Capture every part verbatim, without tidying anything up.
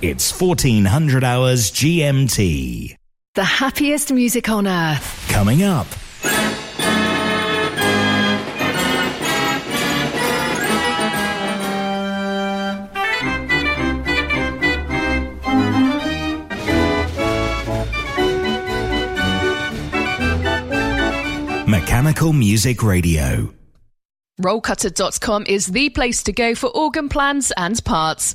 It's fourteen hundred hours G M T. The happiest music on earth. Coming up. Mechanical Music Radio. Rollcutter dot com is the place to go for organ plans and parts.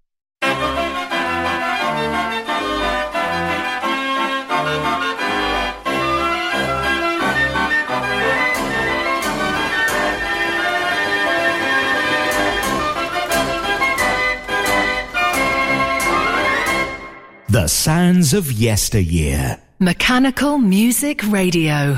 The sounds of yesteryear. Mechanical Music Radio.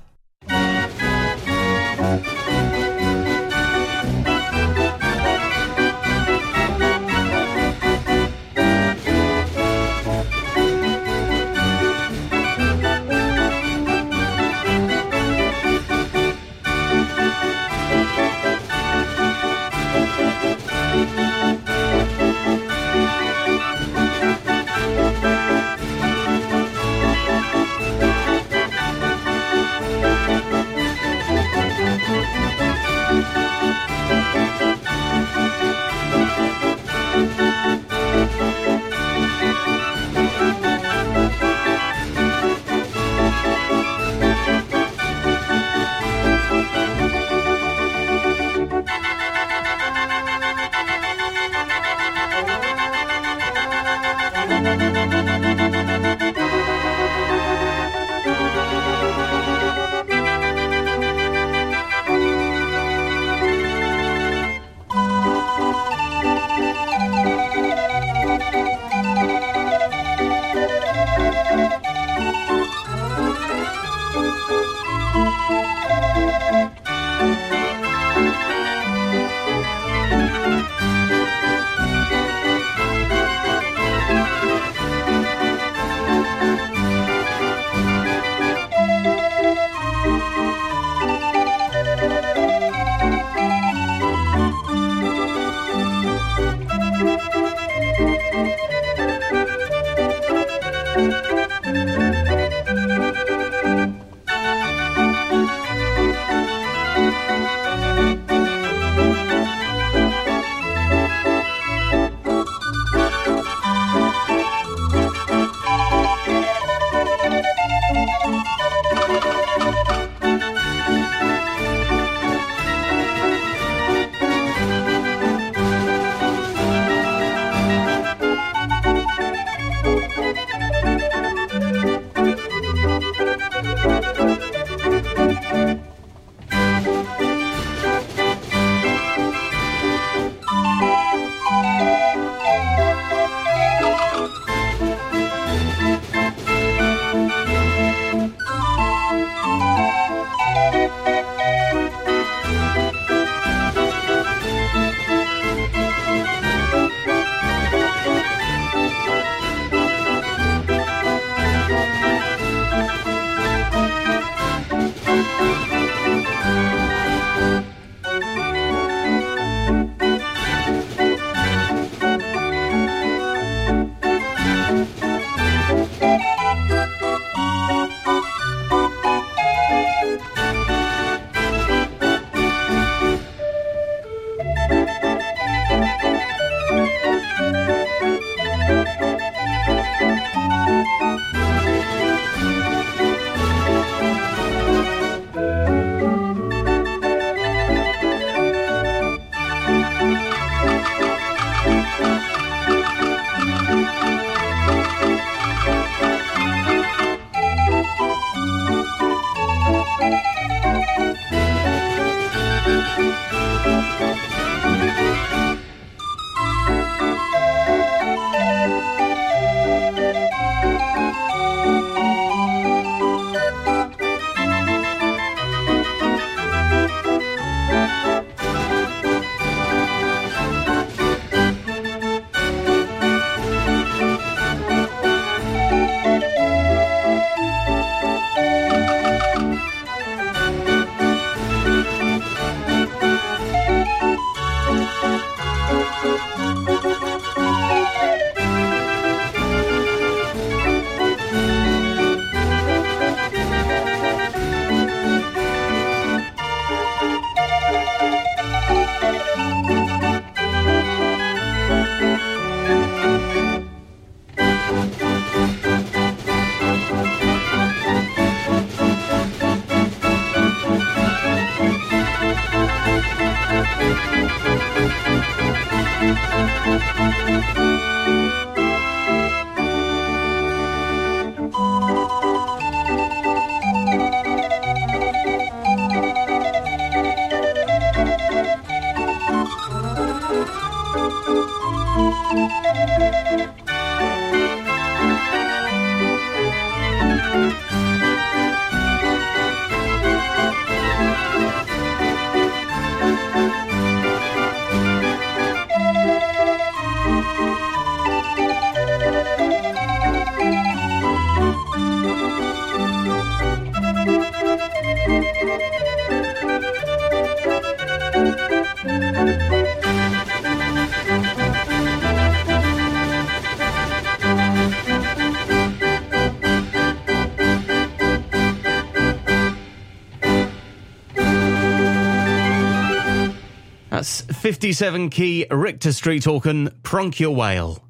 That's fifty-seven key Richter Street organ, Pronk Your Whale.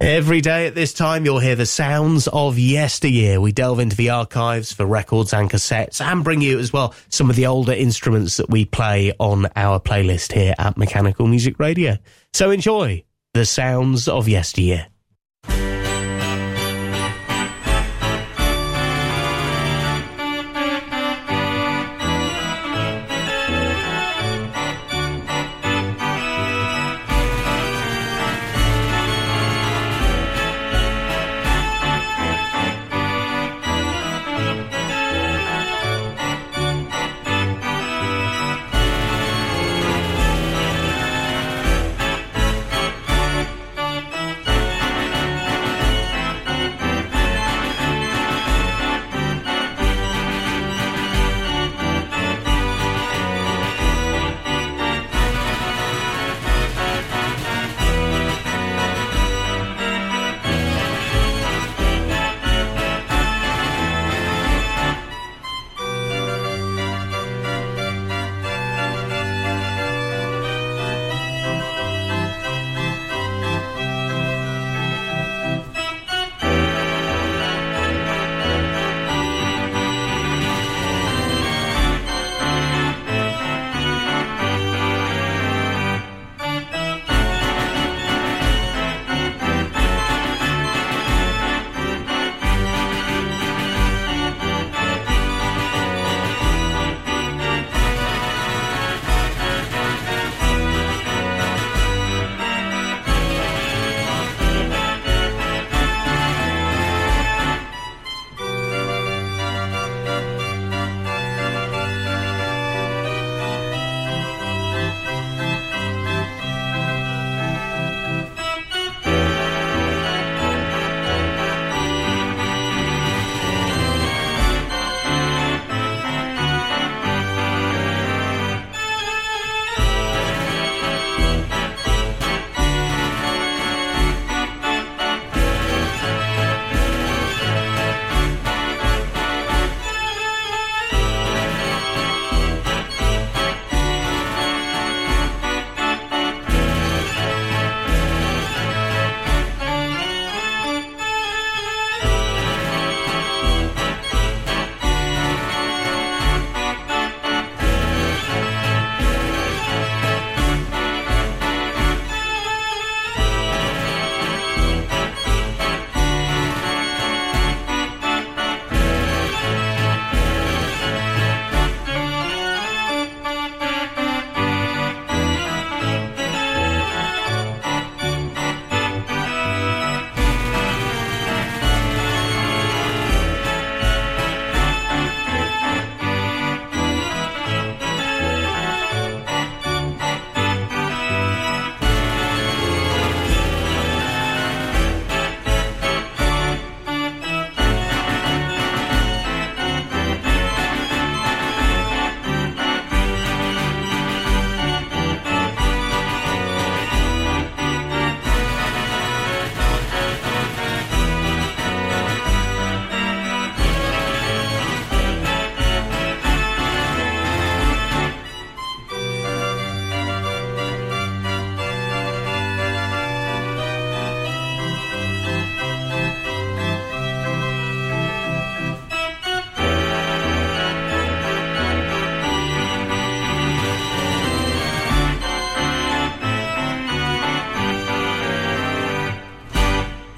Every day at this time, you'll hear the sounds of yesteryear. We delve into the archives for records and cassettes and bring you as well some of the older instruments that we play on our playlist here at Mechanical Music Radio. So enjoy the sounds of yesteryear.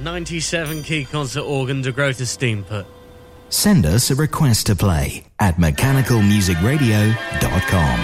ninety-seven key concert organ to grow to steam put. Send us a request to play at mechanical music radio dot com.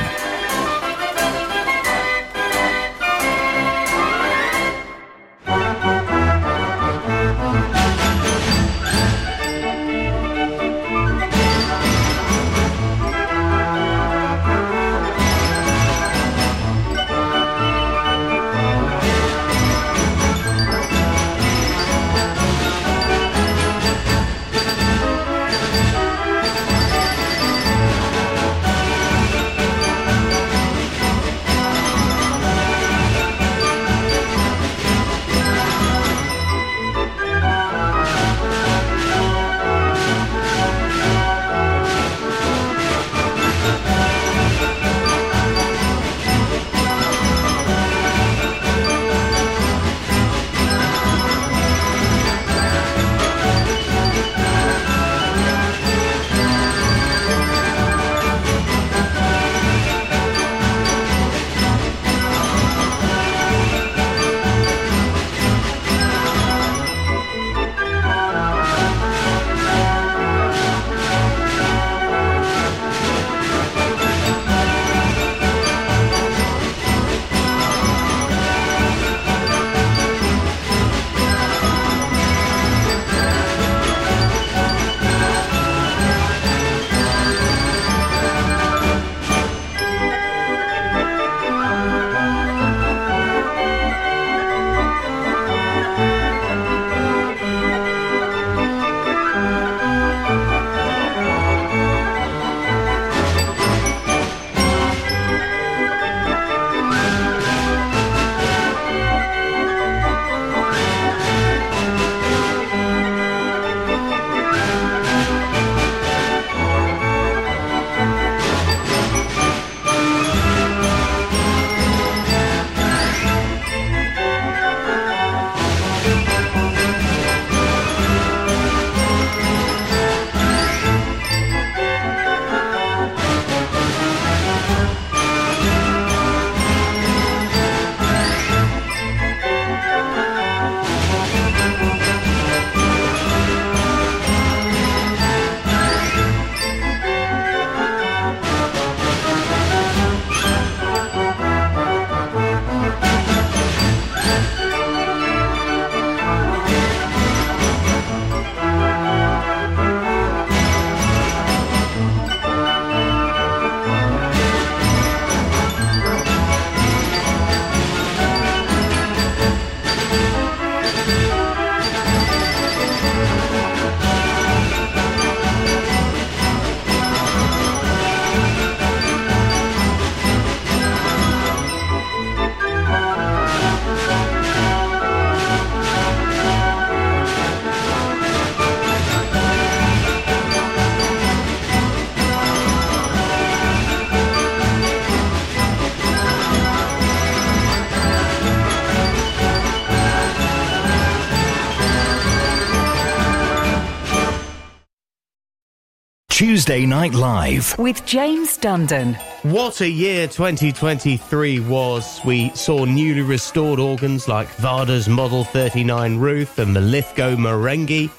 Tuesday Night Live with James Dundon. What a year twenty twenty-three was. We saw newly restored organs like Varda's Model thirty-nine Roof and the Lithgow Marenghi,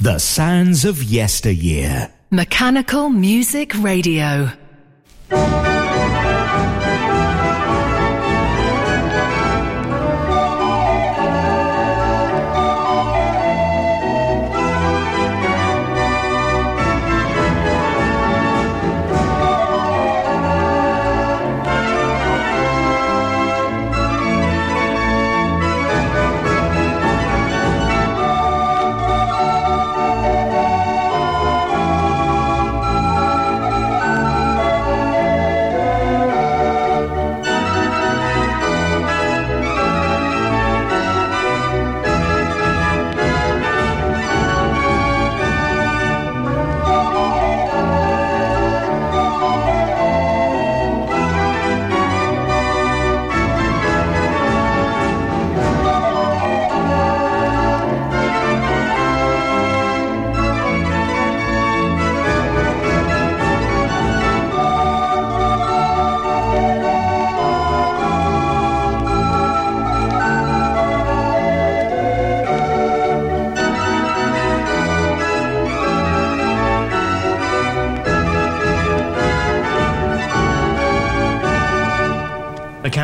The sounds of yesteryear. Mechanical Music Radio.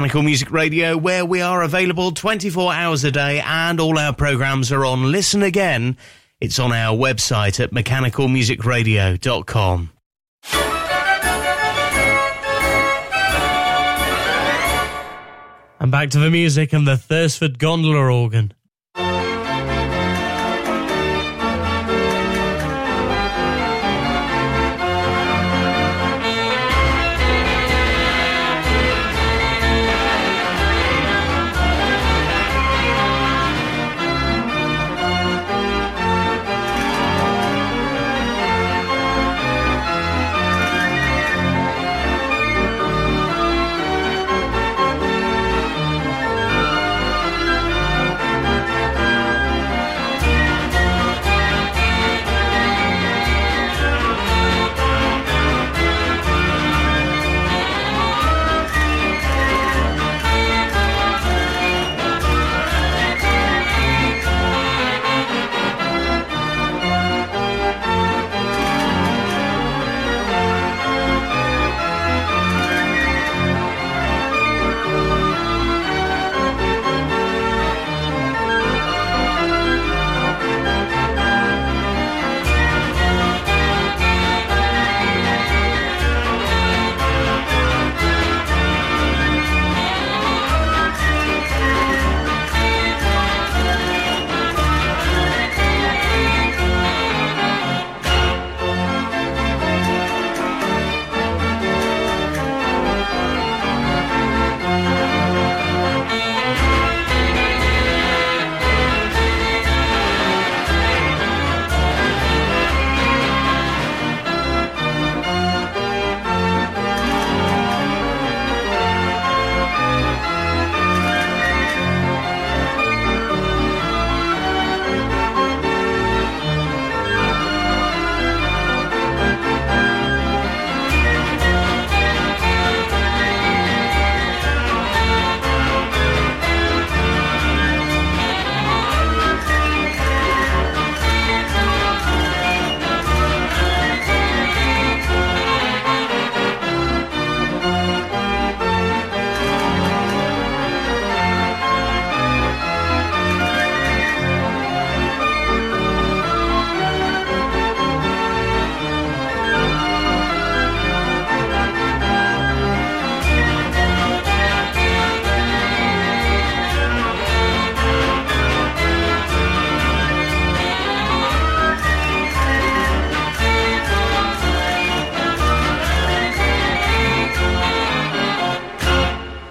Mechanical Music Radio, where we are available twenty-four hours a day and all our programmes are on Listen Again. It's on our website at mechanical music radio dot com. And back to the music and the Thursford Gondola Organ.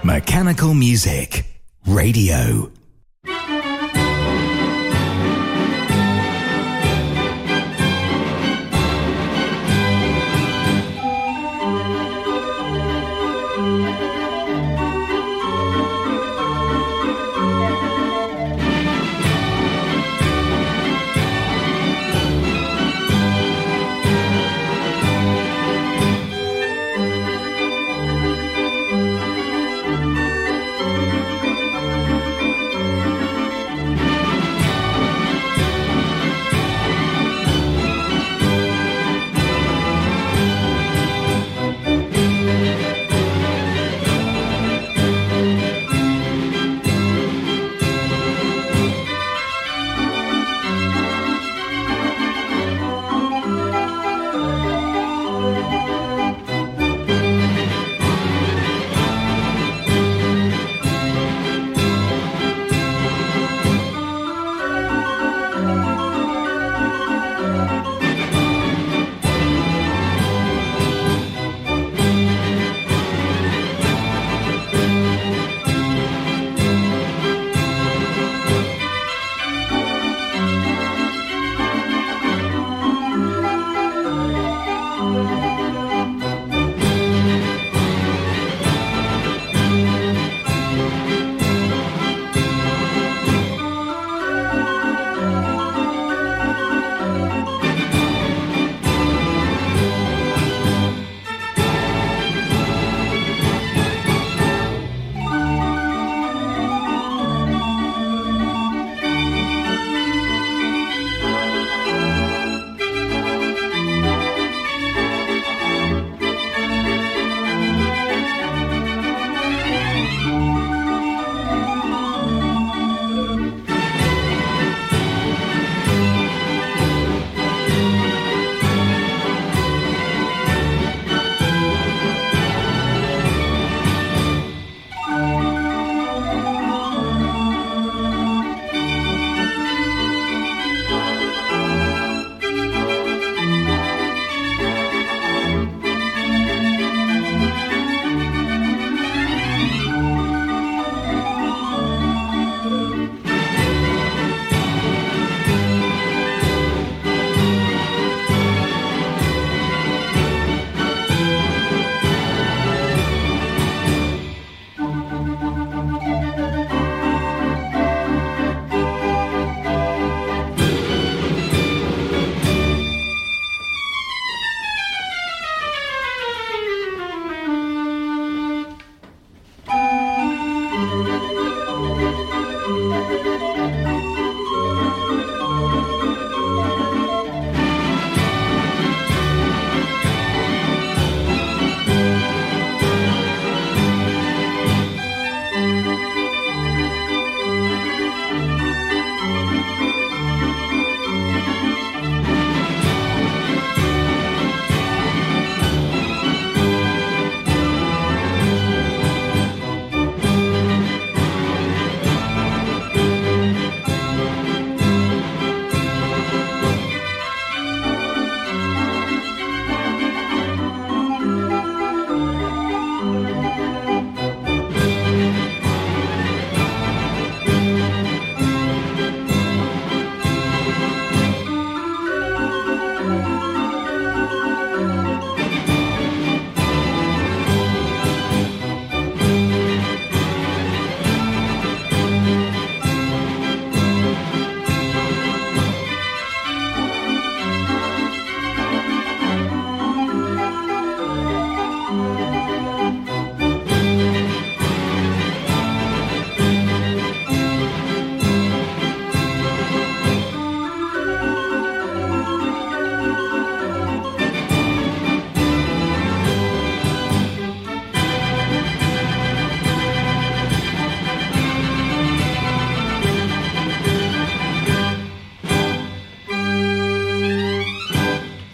Mechanical Music Radio. Thank you.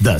the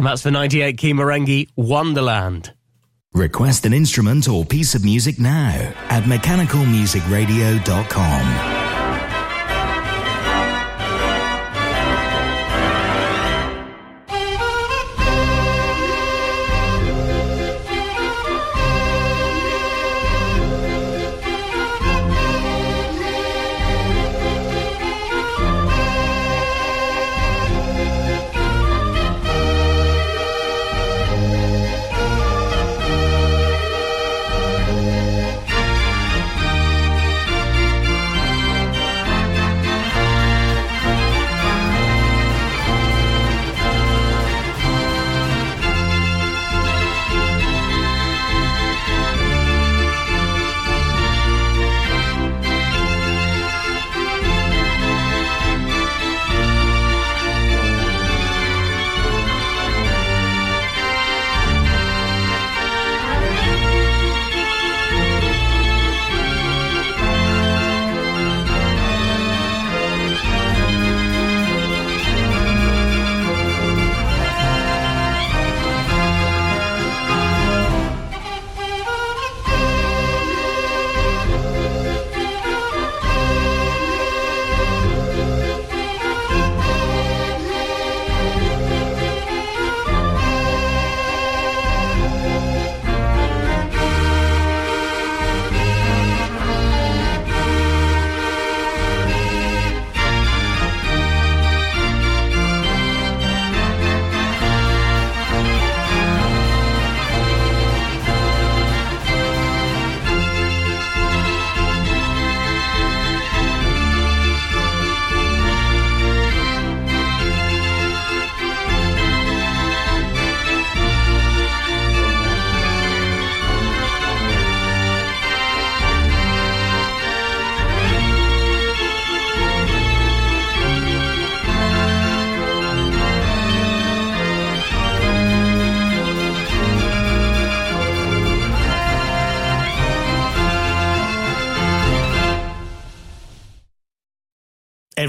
That's the ninety-eight key Marenghi Wonderland. Request an instrument or piece of music now at mechanical music radio dot com.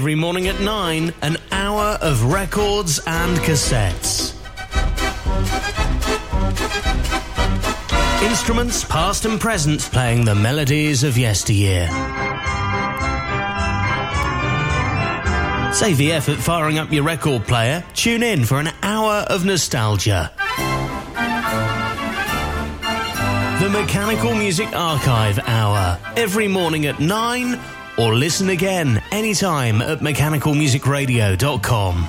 every morning at nine, an hour of records and cassettes. Instruments past and present playing the melodies of yesteryear. Save the effort firing up your record player. Tune in for an hour of nostalgia. The Mechanical Music Archive Hour, every morning at nine, or listen again anytime at mechanical music radio dot com.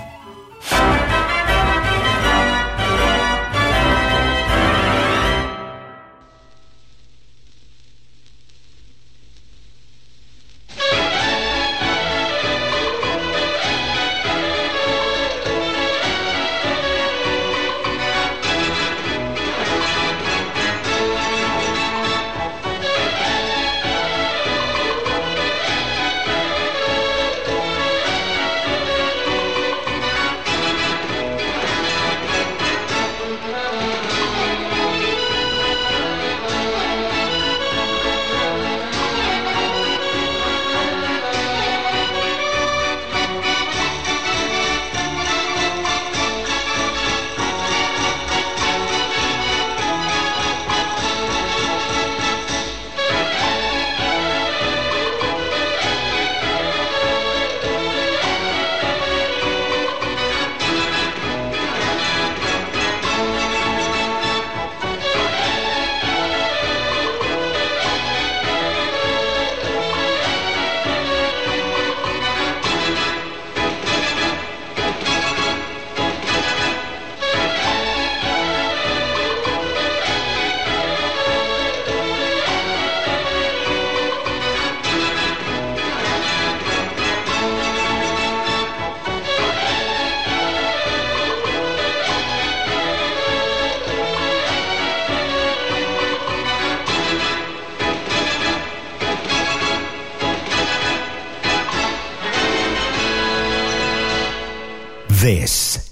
This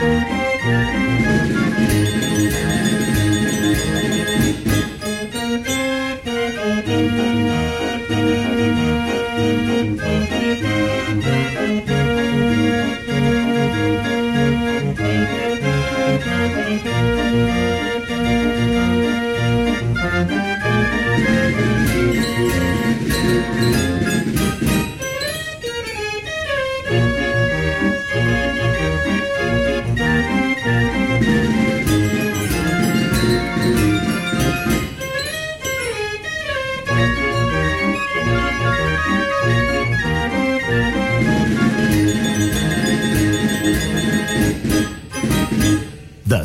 We'll be right back. the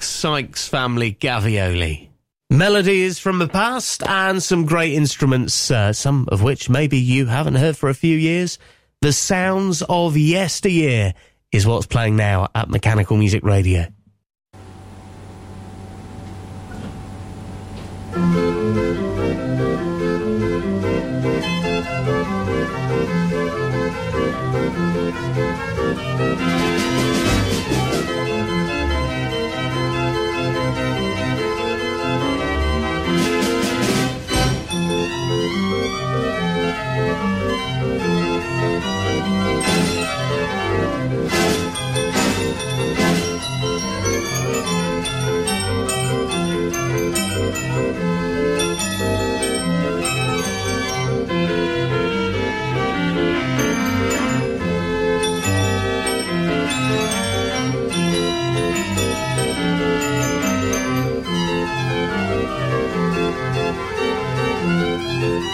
Sykes family Gavioli. Melody is from the past, and some great instruments, uh, some of which maybe you haven't heard for a few years. The sounds of yesteryear is what's playing now at Mechanical Music Radio.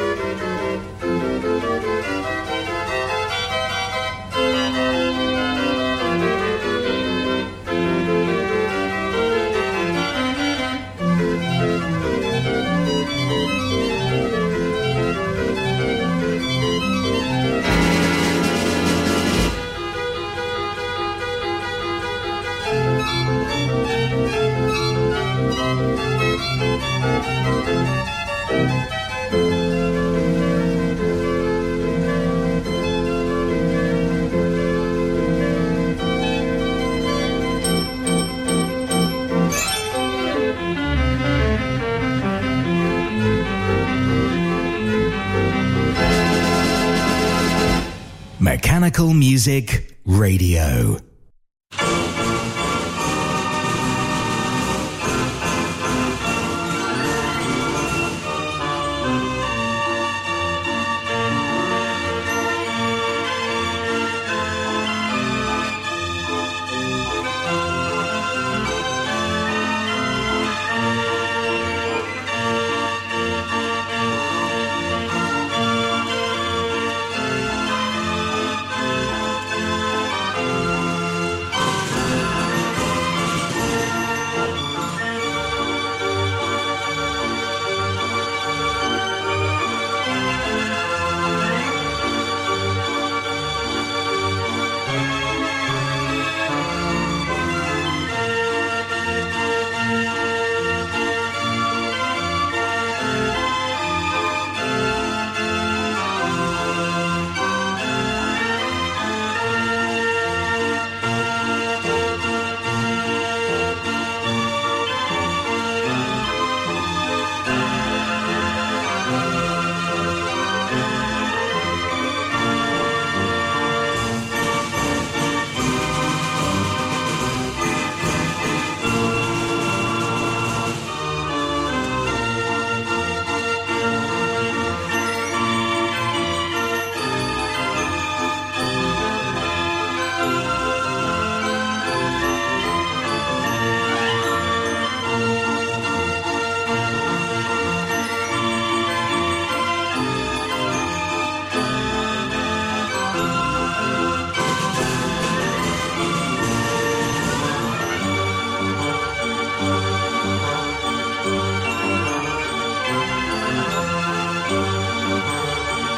Thank you. Mechanical Music Radio.